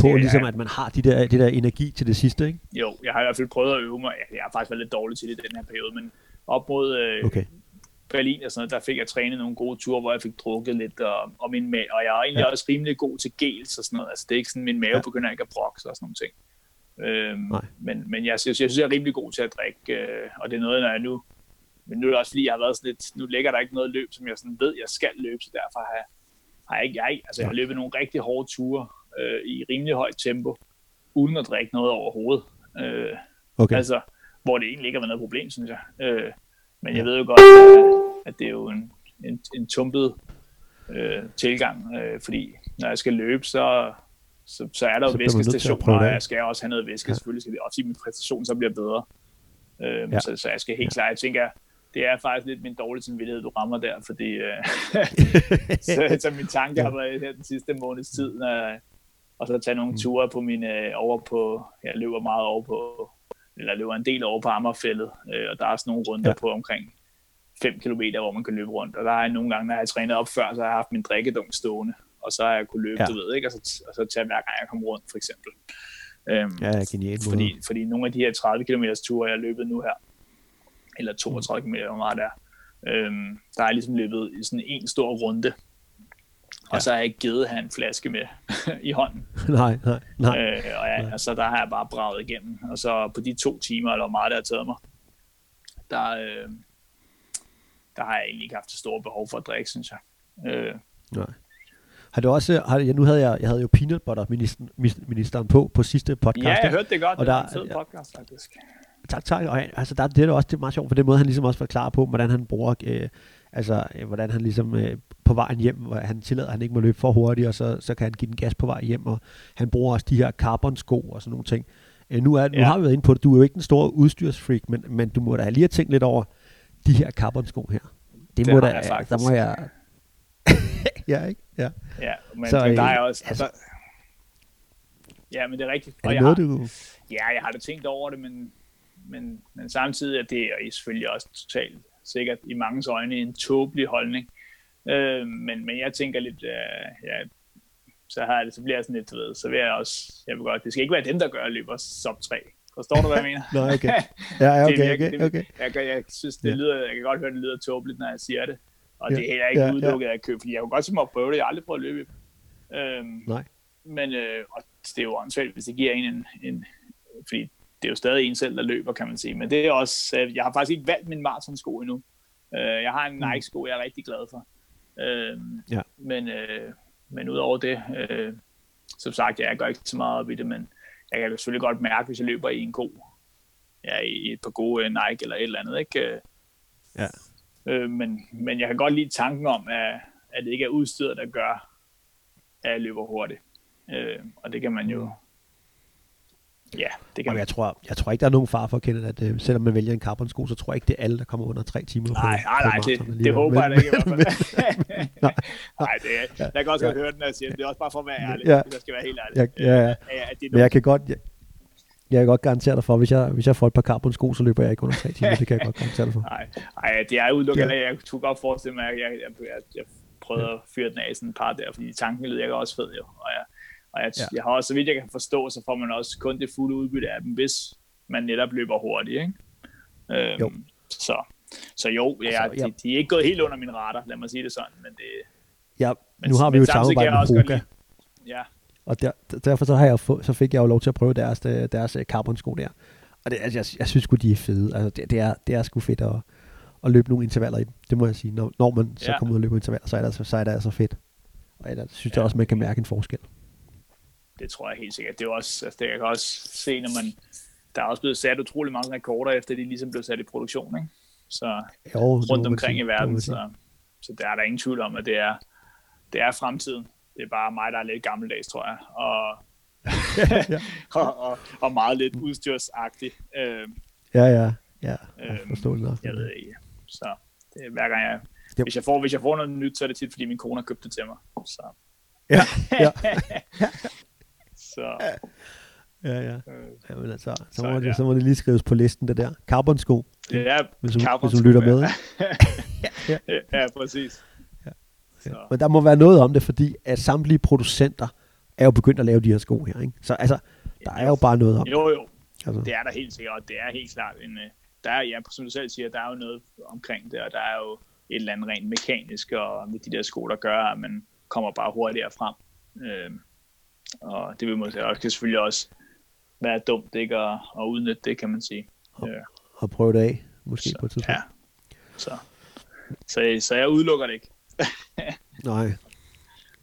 på, ligesom at man har det der energi til det sidste, ikke? Jo, jeg har i hvert fald prøvet at øve mig. Jeg har faktisk været lidt dårlig til det i den her periode, men op mod Berlin og sådan noget, der fik jeg trænet nogle gode ture, hvor jeg fik drukket lidt, og min mave, og jeg er egentlig også rimelig god til gels og sådan noget. Altså det er ikke sådan, min mave begynder ikke at brokse og sådan nogle ting. Men jeg synes, jeg er rimelig god til at drikke, og det er noget, når jeg nu... Men nu er det også fordi, jeg har været sådan lidt, nu ligger der ikke noget løb, som jeg sådan ved, jeg skal løbe, så derfor har jeg løbet nogle rigtig hårde ture i rimelig højt tempo, uden at drikke noget overhovedet. Altså, hvor det egentlig ikke har været noget problem, synes jeg. Men jeg ved jo godt, at det er jo en tumpet tilgang, fordi når jeg skal løbe, så er der jo væskestationer, og jeg skal også have noget væske, selvfølgelig skal det også i min præstation, så bliver bedre. Så jeg skal helt klart, jeg tænker, det er faktisk lidt min dårlige samvittighed, du rammer der, fordi så min tanke har været her den sidste måneds tid, og så tage nogle ture på mine over på, jeg løber meget over på, eller løber en del over på Amager Fælled, og der er sådan nogle runder på omkring 5 km, hvor man kan løbe rundt, og der har jeg nogle gange, når jeg har trænet op før, så har jeg haft min drikkedunk stående, og så har jeg kunne løbe, du ved ikke, og så tage hver gang jeg kom rundt, for eksempel. Genialt. Fordi nogle af de her 30 km ture, jeg har løbet nu her, eller 32 km, hvor meget der er ligesom løbet i sådan en stor runde, og så har jeg ikke givet han en flaske med i hånden. Nej. Og så der har jeg bare braget igennem, og så på de 2 timer, eller hvor meget der har taget mig, der har jeg egentlig ikke haft det store behov for at drikke, synes jeg. Nej. Har du også, jeg havde jo peanut butter ministeren på sidste podcast. Ja, jeg hørte det godt, og det var en fed podcast faktisk. Tak, og altså det er da også, det er meget sjovt, for den måde han ligesom også var klar på, hvordan han bruger, hvordan han ligesom på vejen hjem, hvor han tillader, at han ikke må løbe for hurtigt, og så kan han give den gas på vej hjem, og han bruger også de her carbon-sko og sådan nogle ting. Nu har vi været inde på det, du er jo ikke den store udstyrsfreak, men du må da lige have tænkt lidt over de her carbon-sko her. Det må da, der må jeg... Ja, ikke? Ja. Ja, men så, der er også... Altså, ja, men det er rigtigt. Er det noget, du... Ja, jeg har da tænkt over det, men samtidig er det og selvfølgelig også totalt sikkert i manges øjne en tåbelig holdning. Men jeg tænker lidt... så bliver jeg sådan lidt, ved, så vil jeg også... Jeg vil godt, det skal ikke være dem, der gør at løbe Sub3. Forstår du, hvad jeg mener? Nå, okay. Ja, okay. Jeg synes, det lyder... Jeg kan godt høre, det lyder tåbeligt, når jeg siger det. Og det er heller ikke udelukket af køb, fordi jeg kunne godt tænke mig at prøve det. Jeg har aldrig prøvet at løbe. Nej. Men og det er jo ansvarligt, hvis det giver en... Fordi det er jo stadig en selv, der løber, kan man sige. Men det er også... Jeg har faktisk ikke valgt min maratonsko endnu. Jeg har en Nike-sko, jeg er rigtig glad for. Men udover det... som sagt, jeg gør ikke så meget op i det, men jeg kan selvfølgelig godt mærke, hvis jeg løber i en god... Ja, i et par gode Nike eller et eller andet, ikke? Ja. Men jeg kan godt lide tanken om, at det ikke er udstyret, der gør, at jeg løber hurtigt. Og det kan man jo... Ja, det kan man. Jeg tror ikke, der er nogen far for at kende, at selvom man vælger en carbonsko, så tror jeg ikke, det er alle, der kommer under 3 timer. Nej, det håber jeg da ikke i hvert fald. Nej, jeg kan også godt høre den, at det er også bare for at være ærlig. Det skal være helt ærligt. Men jeg kan godt... Jeg kan godt garantere dig for, at hvis jeg får et par carbonsko, så løber jeg ikke under 3 timer. Det kan jeg godt garantere dig for. Nej, det er udelukket. Jeg kunne godt forestille mig, at jeg prøvede at fyre den af sådan et par der, fordi tanken lyder også fed, jo. Og jeg har også, så vidt jeg kan forstå, så får man også kun det fulde udbytte af dem, hvis man netop løber hurtigt, ikke? Jo. Så jo, de er ikke gået helt under min radar, lad mig sige det sådan, men det... Ja, nu har vi jo et samarbejde med Proga. Ja. Og derfor så fik jeg jo lov til at prøve deres carbonsko der. Og det, altså, jeg synes sgu, de er fede. Altså, det er sgu fedt at løbe nogle intervaller i dem. Det må jeg sige. Når man så kommer ud og løber intervaller, så er det altså fedt. Og jeg synes også, man kan mærke en forskel. Det tror jeg helt sikkert. Det er også, altså, det kan jeg også se, når man... Der er også blevet sat utrolig mange rekorder, efter de ligesom blev sat i produktion, ikke? Så jo, rundt omkring i verden. Så der er der ingen tvivl om, at det er fremtiden. Det er bare mig, der er lidt gammeldags, tror jeg, og meget lidt udstyrsagtig. Forståeligt nok. Jeg ved ikke. Så det er hver gang jeg... Hvis jeg får noget nyt, så er det tit, fordi min kone har købt det til mig. Så. Ja. Så. Ja. Jamen, altså, så må det lige skrives på listen, det der. Carbonsko. Ja, hvis du lytter med. Ja, præcis. ja. Men der må være noget om det, fordi at samtlige producenter er jo begyndt at lave de her sko her, ikke? Så altså, der er jo bare noget om det. Jo, altså. Det er der helt sikkert, og det er helt klart en... Der er, ja, som du selv siger, der er jo noget omkring det, og der er jo et eller andet rent mekanisk, og med de der sko, der gør, at man kommer bare hurtigere frem. Og det vil måske også selvfølgelig også være dumt, ikke, at udnytte det, kan man sige. Og prøve det af, måske så, på et tidspunkt. Ja. Så jeg udelukker det ikke. Nej.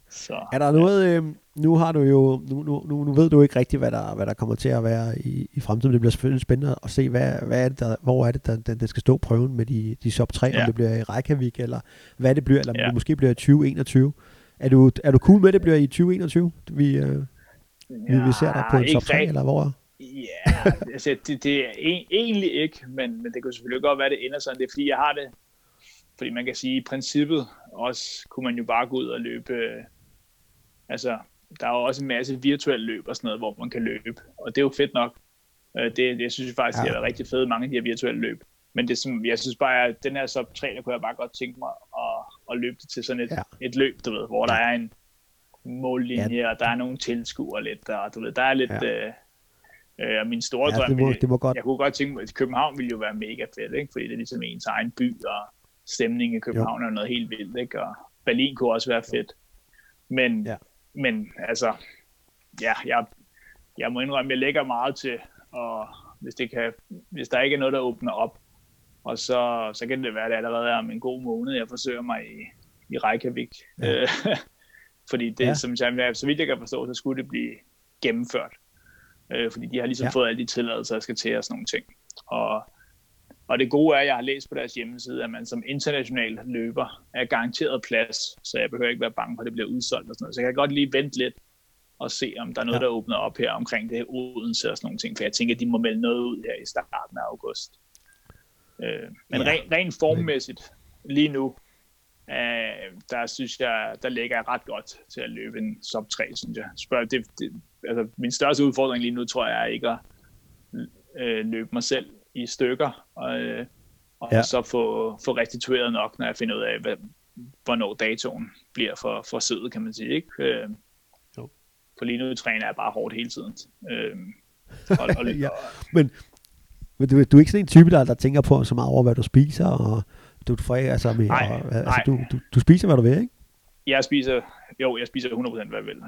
Så, er der noget, nu har du jo, nu ved du ikke rigtigt, hvad der kommer til at være i fremtiden. Det bliver selvfølgelig spændende at se, hvad er det der, hvor er det, der skal stå prøven med de sub-3, ja. Om det bliver i Reykjavik, eller hvad det bliver, eller ja. Det måske bliver i 2021. Er du cool med, at det bliver i 2021? Vi ser dig på en sub-3, eller hvor? Ja, altså, det er egentlig ikke, men det kunne selvfølgelig godt være, det ender sådan. Det er fordi, jeg har det. Fordi man kan sige, i princippet også kunne man jo bare gå ud og løbe... Altså, der er jo også en masse virtuelle løb og sådan noget, hvor man kan løbe. Og det er jo fedt nok. Det synes jeg faktisk, det har været rigtig fedt, mange af de her virtuelle løb. Men det, som, jeg synes bare, at den her sub-3, der kunne jeg bare godt tænke mig at løbe det til sådan et løb, du ved, hvor der er en mållinje, og der er nogle tilskuere lidt, og du ved, der er lidt... min store drøm... Det må godt. Jeg kunne godt tænke mig, at København ville jo være mega fedt, ikke? Fordi det er ligesom ens egen by, og stemningen i København er noget helt vildt, ikke? Og Berlin kunne også være fedt. Men altså, ja, jeg må indrømme, jeg lægger meget til, og hvis der ikke er noget, der åbner op, og så kan det være, at det allerede er om en god måned, jeg forsøger mig i Reykjavik. Ja. Fordi det, som jeg, så vidt jeg kan forstå, så skulle det blive gennemført. Fordi de har ligesom fået alle de tilladelser, der skal til og sådan nogle ting. Og det gode er, at jeg har læst på deres hjemmeside, at man som international løber er garanteret plads, så jeg behøver ikke være bange for, at det bliver udsolgt og sådan noget. Så jeg kan godt lige vente lidt og se, om der er noget, der åbner op her omkring det her Odense og sådan nogle ting, for jeg tænker, at de må melde noget ud her i starten af august. Men rent formmæssigt lige nu, der synes jeg, der ligger jeg ret godt til at løbe en sub-3, synes jeg. Altså, min største udfordring lige nu, tror jeg, er ikke at løbe mig selv i stykker, og så få restitueret nok, når jeg finder ud af, hvornår datoen bliver for sødet, kan man sige, ikke? For lige nu træner jeg bare hårdt hele tiden. Men du er ikke sådan en type, der tænker på så meget over, hvad du spiser, og du får ikke, altså, med, nej, og, altså du spiser, hvad du vil, ikke? Jeg spiser 100% hvad jeg vil.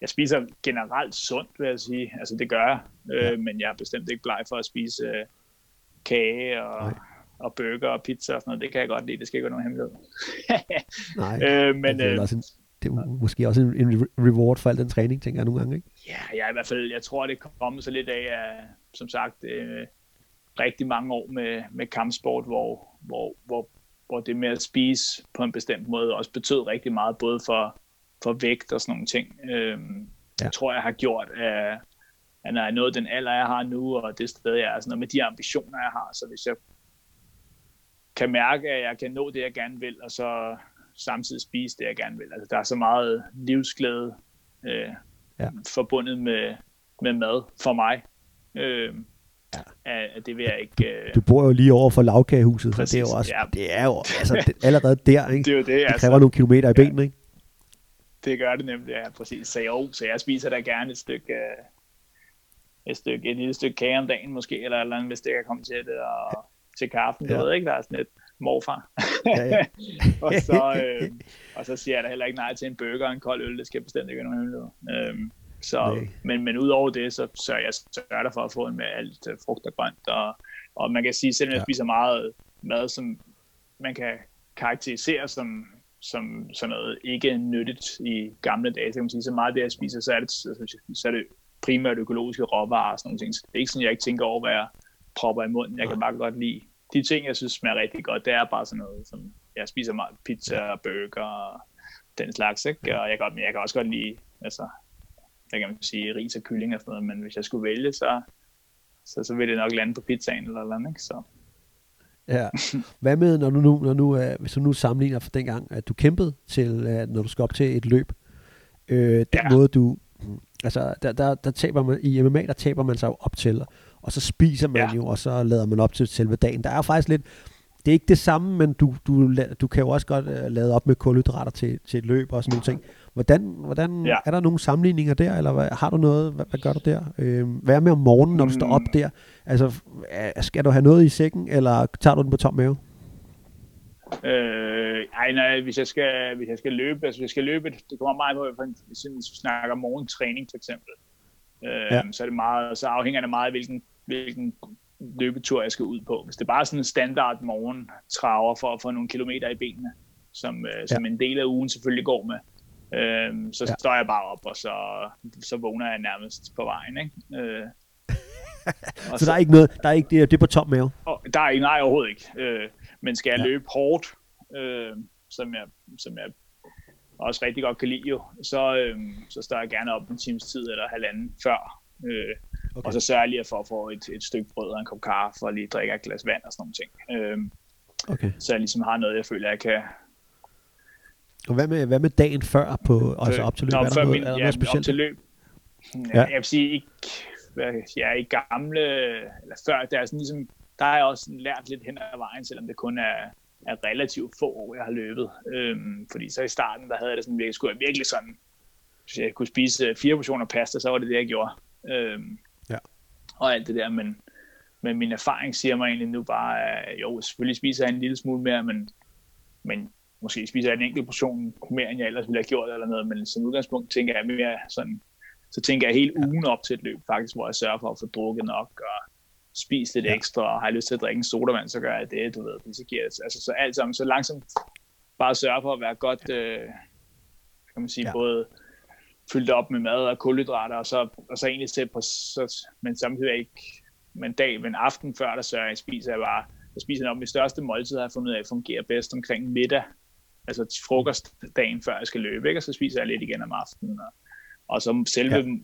Jeg spiser generelt sundt, vil jeg sige. Altså, det gør jeg. Men jeg er bestemt ikke bleg for at spise kage og burger og pizza og sådan noget. Det kan jeg godt lide. Det skal ikke være nogen hemmelighed. Men det er måske også en reward for al den træning, tænker jeg nogle gange, ikke? Ja, jeg i hvert fald. Jeg tror, det kommer så lidt af, som sagt, rigtig mange år med kampsport, hvor det med at spise på en bestemt måde også betød rigtig meget, både for vægt og sådan nogle ting. Jeg tror, jeg har gjort, at når jeg nåede den alder, jeg har nu, og det sted, jeg er, sådan noget, med de ambitioner, jeg har, så hvis jeg kan mærke, at jeg kan nå det, jeg gerne vil, og så samtidig spise det, jeg gerne vil. Altså, der er så meget livsglæde forbundet med mad for mig. Det vil jeg ikke... Du bor jo lige over for Lavkagehuset, så det er jo også... Ja. Det er jo altså, allerede der, ikke? Det er jo det, altså. Det kræver nogle kilometer i benene, ikke? Det gør det nemlig, ja, præcis. Så jeg spiser da gerne et lille stykke kage om dagen, måske, eller et eller andet, hvis det kan komme til det, og til kaffen, du ved ikke, der er sådan et morfar. Og så siger jeg da heller ikke nej til en burger og en kold øl, det skal bestemt ikke være nogen hemmelighed. Men udover det, så sørger jeg for at få en med alt frugt og grønt. Og man kan sige, selvom jeg spiser meget mad, som man kan karakterisere som sådan noget ikke nyttigt i gamle dage, så kan man sige, så meget det, jeg spiser, så er det primært økologiske råvarer og sådan nogle ting. Så det er ikke sådan, jeg ikke tænker over, hvad jeg propper i munden. Jeg kan bare godt lide de ting, jeg synes smager rigtig godt. Det er bare sådan noget, som jeg spiser meget pizza og burger og den slags, ikke? Og jeg kan også godt lide... Altså, der kan man sige ris og kylling og sådan noget, men hvis jeg skulle vælge, så ville det nok lande på pizzaen eller andet, ikke? Så. Ja. Hvad med, hvis du nu sammenligner for dengang, at du kæmpede til, når du skal op til et løb, den måde du, altså der taber man, i MMA, der taber man sig jo op til, og så spiser man jo, og så lader man op til selve dagen. Der er jo faktisk lidt, det er ikke det samme, men du kan jo også godt lade op med kulhydrater til et løb og sådan nogle ting. Hvordan ja. Er der nogle sammenligninger der, eller hvad, har du noget, hvad gør du der? Hvad er med om morgenen, når du står op der? Altså, skal du have noget i sækken, eller tager du den på tom mave? Nej, hvis jeg skal løbe, det kommer meget på, hvis vi snakker morgentræning for eksempel, så er det meget, så afhænger det meget af, hvilken løbetur jeg skal ud på. Hvis det bare er sådan en standard morgentraver for at få nogle kilometer i benene, som en del af ugen selvfølgelig går med, så står jeg bare op, og så vågner jeg nærmest på vejen, ikke? Så der er ikke noget, det er på tom mave? Nej, overhovedet ikke. Men skal jeg løbe hårdt, som jeg også rigtig godt kan lide jo, så står jeg gerne op en times tid eller halvanden før. Okay. Og så sørger jeg lige for at få et stykke brød og en kop kaffe og lige drikke et glas vand og sådan nogle ting. Okay. Så jeg ligesom har noget, jeg føler, jeg kan... Og hvad med dagen før, altså op til løb? Op til løb? Ja. Jeg vil sige, i gamle... Eller før, der er sådan ligesom... Der har jeg også lært lidt hen ad vejen, selvom det kun er relativt få år, jeg har løbet. Fordi så i starten, der havde jeg det sådan, jeg skulle sådan... Hvis jeg kunne spise 4 portioner pasta, så var det det, jeg gjorde. Og alt det der, men min erfaring siger mig egentlig nu bare, jo, selvfølgelig spiser jeg en lille smule mere, men måske spiser jeg en enkelt portion mere, end jeg ellers ville have gjort eller noget, men som udgangspunkt tænker jeg mere sådan, så tænker jeg hele ugen op til et løb faktisk, hvor jeg sørger for at få drukket nok og spise lidt ekstra, og har jeg lyst til at drikke en sodavand, så gør jeg det, du ved, det så giver det, altså så alt sammen, så langsomt bare sørge for at være godt, kan man sige, både fyldt op med mad og kulhydrater, og så egentlig sætte på, men samtidig ikke men aften før, der sørger jeg, spiser jeg nok min største måltid, har jeg fundet af, at fungerer bedst omkring middag, altså frokostdagen før jeg skal løbe, ikke? Og så spiser jeg lidt igen om aftenen, og så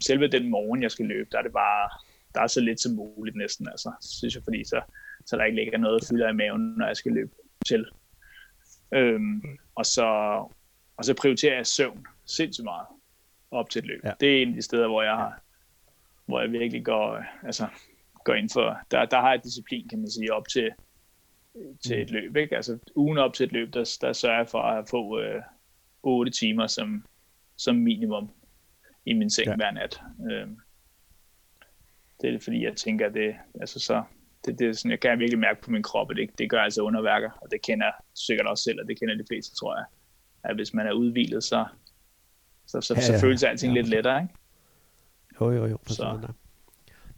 selve den morgen, jeg skal løbe, der er det bare, der er så lidt som muligt næsten, altså, synes jeg, fordi så der ikke ligger noget fylder i maven, når jeg skal løbe til. Og så prioriterer jeg søvn sindssygt meget op til et løb. Ja. Det er en af de steder, hvor jeg virkelig går ind for. Der har jeg disciplin, kan man sige, op til et løb, ikke? Altså ugen op til et løb, der sørger jeg for at få 8 timer som minimum i min seng hver nat. Det er fordi, jeg tænker, det altså så det er sådan, jeg kan virkelig mærke på min krop, at det gør altså underværker, og det kender jeg sikkert også selv, og det kender de fleste, tror jeg, at hvis man er udhvilet, så føles alting lidt lettere, ikke? Jo.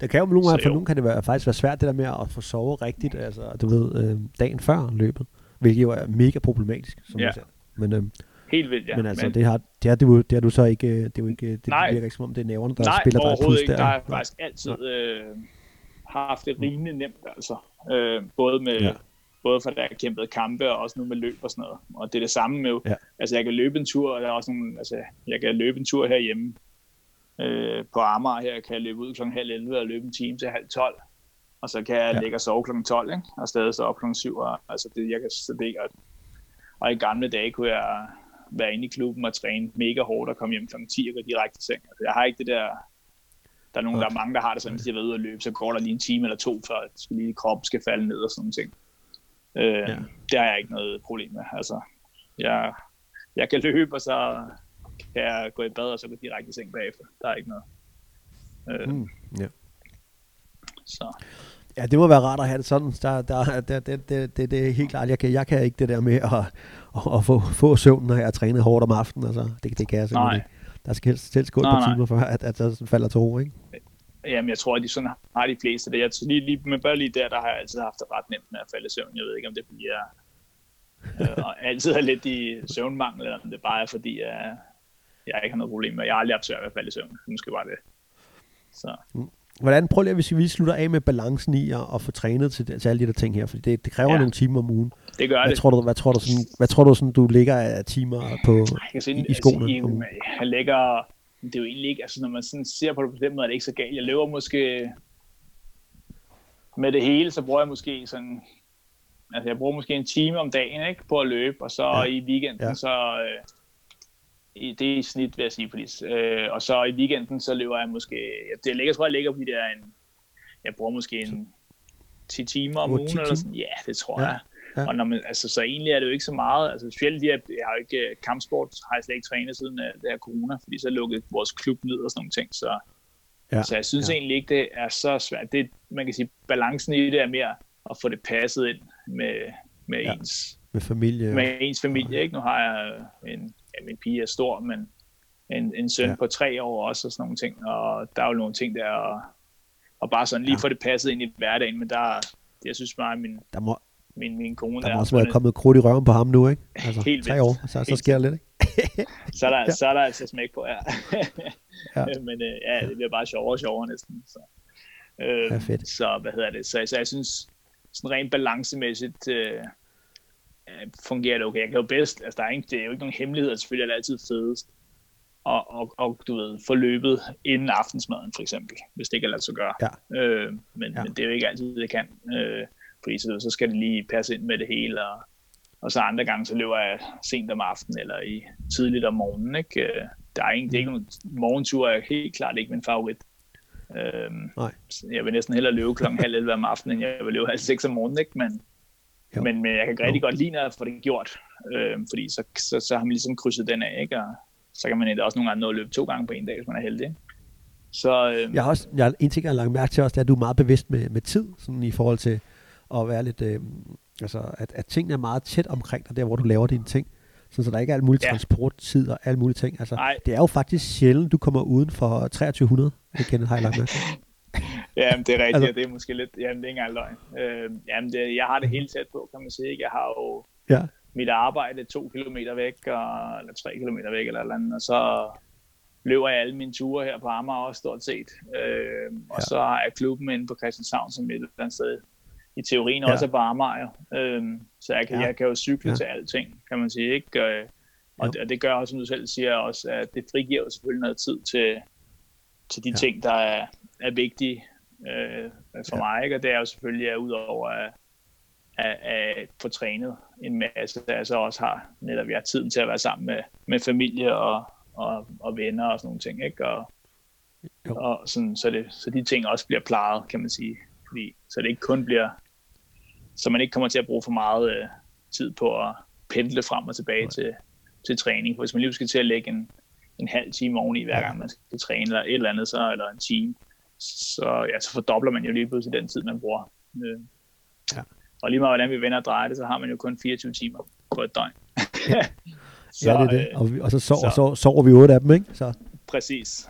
Det kan jo for nogen kan det faktisk være svært det der med at få sovet rigtigt, altså du ved, dagen før løbet, hvilket jo er mega problematisk, som du siger. Men helt vildt, ja. Men altså det har du så ikke, det er jo ikke det virker ikke som om det er næverne, der spiller dig et plus der. Nej, overhovedet ikke. Der har faktisk altid haft det rimelig nemt, altså både for der kæmpede kampe og også nu med løb og sådan noget. Og det er det samme med, altså jeg kan løbe en tur, og der er også nogle, altså jeg kan løbe en tur herhjemme på Amager her, kan jeg løbe ud kl. halv 11 og løbe en time til halv 12. Og så kan jeg ligge og sove kl. 12, ikke? Og stadig så op kl. 7, og altså det, jeg kan studere. Og i gamle dage kunne jeg være inde i klubben og træne mega hårdt og komme hjem kl. 10 og gå direkte til seng. Altså jeg har ikke det der... Der er nogen, der er mange, der har det sådan, hvis de har været ude og løbe, så går der lige en time eller to, før lige kroppen skal falde ned og sådan ting. Det har jeg ikke noget problem med. Altså, jeg kan løbe, og så kan jeg gå i bad, og så gå direkte i seng bagefter. Der er ikke noget. Så. Ja, det må være rart at have det sådan. Det er helt klart. Jeg kan ikke det der med at få søvn, når jeg har trænet hårdt om aftenen. Altså. Det kan jeg simpelthen ikke. Der skal helst gå et par timer, før at der falder til ro, ikke? Jamen, jeg tror, at de sådan har de fleste. Jeg tror, men bare lige der har jeg altid haft det ret nemt med at falde i søvn. Jeg ved ikke, om det bliver... og altid er lidt i søvnmangel, eller om det bare er, fordi jeg ikke har noget problem med. Jeg har aldrig haft svært ved at falde i søvn. Måske bare det. Så... Hvordan, prøv lige, hvis vi slutter af med balancen i at få trænet til alle de der ting her, for det kræver nogle timer om ugen. Det gør det. Hvad tror du sådan, du ligger af timer i skoene? Altså, jeg ligger, det er jo egentlig ikke, altså når man sådan ser på det på den måde, er det ikke så galt. Jeg løber måske med det hele, så bruger jeg måske sådan, altså jeg bruger måske en time om dagen, ikke, på at løbe, og så i weekenden, så... det er i snit, vil jeg sige, fordi, og så i weekenden, så løber jeg måske, jeg ligger på de der, jeg bruger måske 10 timer om ugen, eller sådan, ja, det tror jeg, Ja. Og når man, altså, så egentlig er det jo ikke så meget, altså specielt lige, jeg har jo ikke kampsport, har jeg slet ikke trænet siden det her corona, fordi så lukkede vores klub ned og sådan nogle ting, så, ja. Så jeg synes egentlig ikke, det er så svært. Det, man kan sige, balancen i det er mere at få det passet ind med ens... Med familie. Med ens familie, ikke? Nu har jeg min pige er stor, men en søn på 3 år også, og sådan nogle ting, og der er jo nogle ting der, og bare sådan lige få det passet ind i hverdagen, men der, jeg synes bare, min kone der... Der må også være kommet krudt i røven på ham nu, ikke? Altså, helt 3 år, så sker der lidt, ikke? Så er der altså smæk på, ja. Men det bliver bare sjovere næsten, så... Ja, fedt. Så, så jeg synes, sådan rent balancemæssigt... fungerer det okay. Jeg kan jo bedst, altså det er jo ikke nogen hemmeligheder, selvfølgelig er det altid fedest og du ved, få løbet inden aftensmaden for eksempel, hvis det ikke er lade sig gøre. Ja. Men det er jo ikke altid, det kan. Fordi så skal det lige passe ind med det hele, og så andre gange, så løber jeg sent om aftenen, eller tidligt om morgenen, ikke? Det er ikke nogen morgentur, er helt klart ikke min favorit. Jeg vil næsten hellere løbe kl. halv 11 om aftenen, end jeg vil løbe halv 6 om morgenen, ikke? Men jeg kan rigtig godt lide at få det gjort, fordi så har man ligesom krydset den af, ikke? Og så kan man også nogle gange nå at løbe 2 gange på en dag, hvis man er heldig. Så, en ting, jeg har lagt mærke til også, det er, at du er meget bevidst med tid, sådan i forhold til at være lidt, at tingene er meget tæt omkring dig, der hvor du laver dine ting, sådan, så der ikke er alt muligt transporttid og alle mulige ting. Altså, det er jo faktisk sjældent, du kommer uden for 2300, Kenneth, har jeg lagt mærke til. Jamen, det er rigtigt, altså, det er måske lidt, det er ikke engang løgn. Jeg har det hele tæt på, kan man sige, ikke? Jeg har jo mit arbejde 2 kilometer væk, eller 3 kilometer væk, eller andet, og så løber jeg alle mine ture her på Amager også, stort set. Og så har jeg klubben inde på Christianshavn, som et eller andet sted i teorien også er på Amager. Så jeg kan jo cykle til alting, kan man sige, ikke? Og det gør også, som du selv siger, også, at det frigiver selvfølgelig noget tid til de ting, der er vigtige for mig, ikke? Og det er jo selvfølgelig, udover at få trænet en masse, der jeg så også har netop tiden til at være sammen med familie og venner og sådan nogle ting, ikke? Og sådan, så de ting også bliver plejet, kan man sige. Fordi, så det ikke kun bliver, så man ikke kommer til at bruge for meget tid på at pendle frem og tilbage til træning. For hvis man lige skal til at lægge en halv time oveni, hver gang man skal træne, eller et eller andet, eller en time, så fordobler man jo lige pludselig den tid, man bruger. Og lige meget, hvordan vi vender og drejer det, så har man jo kun 24 timer på et døgn. Så, det er det. Og så sover vi 8 af dem, ikke? Så. Præcis.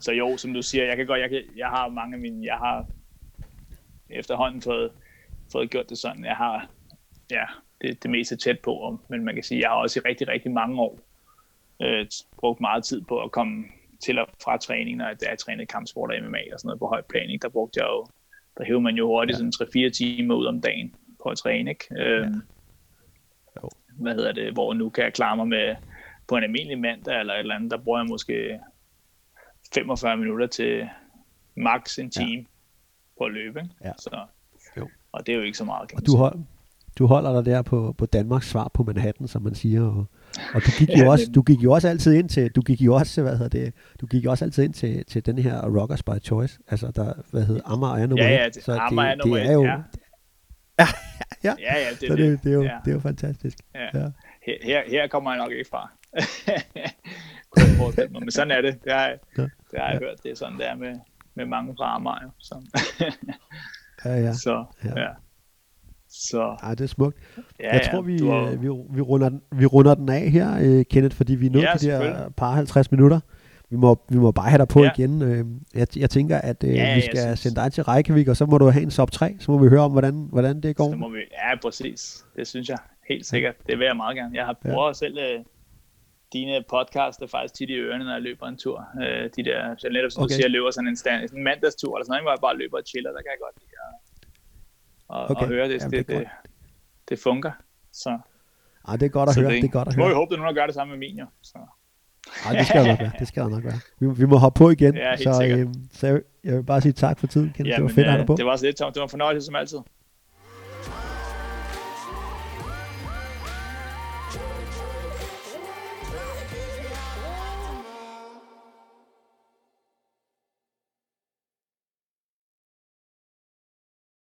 Så jo, som du siger, jeg har mange af mine, jeg har efterhånden fået gjort det sådan, jeg har det meste tæt på, men man kan sige, jeg har også i rigtig, rigtig mange år brugt meget tid på at komme til og fra træning, når jeg trænede kampsport og MMA og sådan noget på højt plan, ikke? Der hævde man jo hurtigt sådan 3-4 timer ud om dagen på at træne, ikke? Hvor nu kan jeg klare mig med på en almindelig mandag eller et eller andet, der bruger jeg måske 45 minutter til max en time på at løbe, ikke? Så, og det er jo ikke så meget, kan man sige. Du holder dig der på Danmarks svar på Manhattan, som man siger, og du gik jo også altid ind til den her Rockers by Choice, altså der Amager er nummer 1. Det er jo fantastisk. Ja. Ja. Her kommer jeg nok ikke fra. Men sådan er det. Det har jeg hørt, det er sådan der med mange fra Amager. Så. Ej, det er smukt. Jeg tror, vi runder den af her, Kenneth, fordi vi er nået til de her par 50 minutter. Vi må bare have dig på igen. Jeg tænker, at vi skal sende dig til Reykjavik, og så må du have en Sub3, så må vi høre om, hvordan det går. Præcis. Det synes jeg helt sikkert. Det vil jeg meget gerne. Jeg har brugt selv dine podcaster faktisk tit i ørerne, når jeg løber en tur. De der, så netop som du siger, jeg løber sådan en mandagstur, eller sådan noget, hvor jeg bare løber og chiller, der kan jeg godt lide og høre det. Det fungerer. Så. Ej, det er godt at høre. Må vi håbe, at nogen gør det samme med min, jo. Så. Ej, det skal der nok være. Vi må hoppe på igen. Ja, så jeg vil bare sige tak for tiden, Kenneth. Det var fedt at have dig på. Det var så lidt, Tom. Det var en fornøjelse som altid.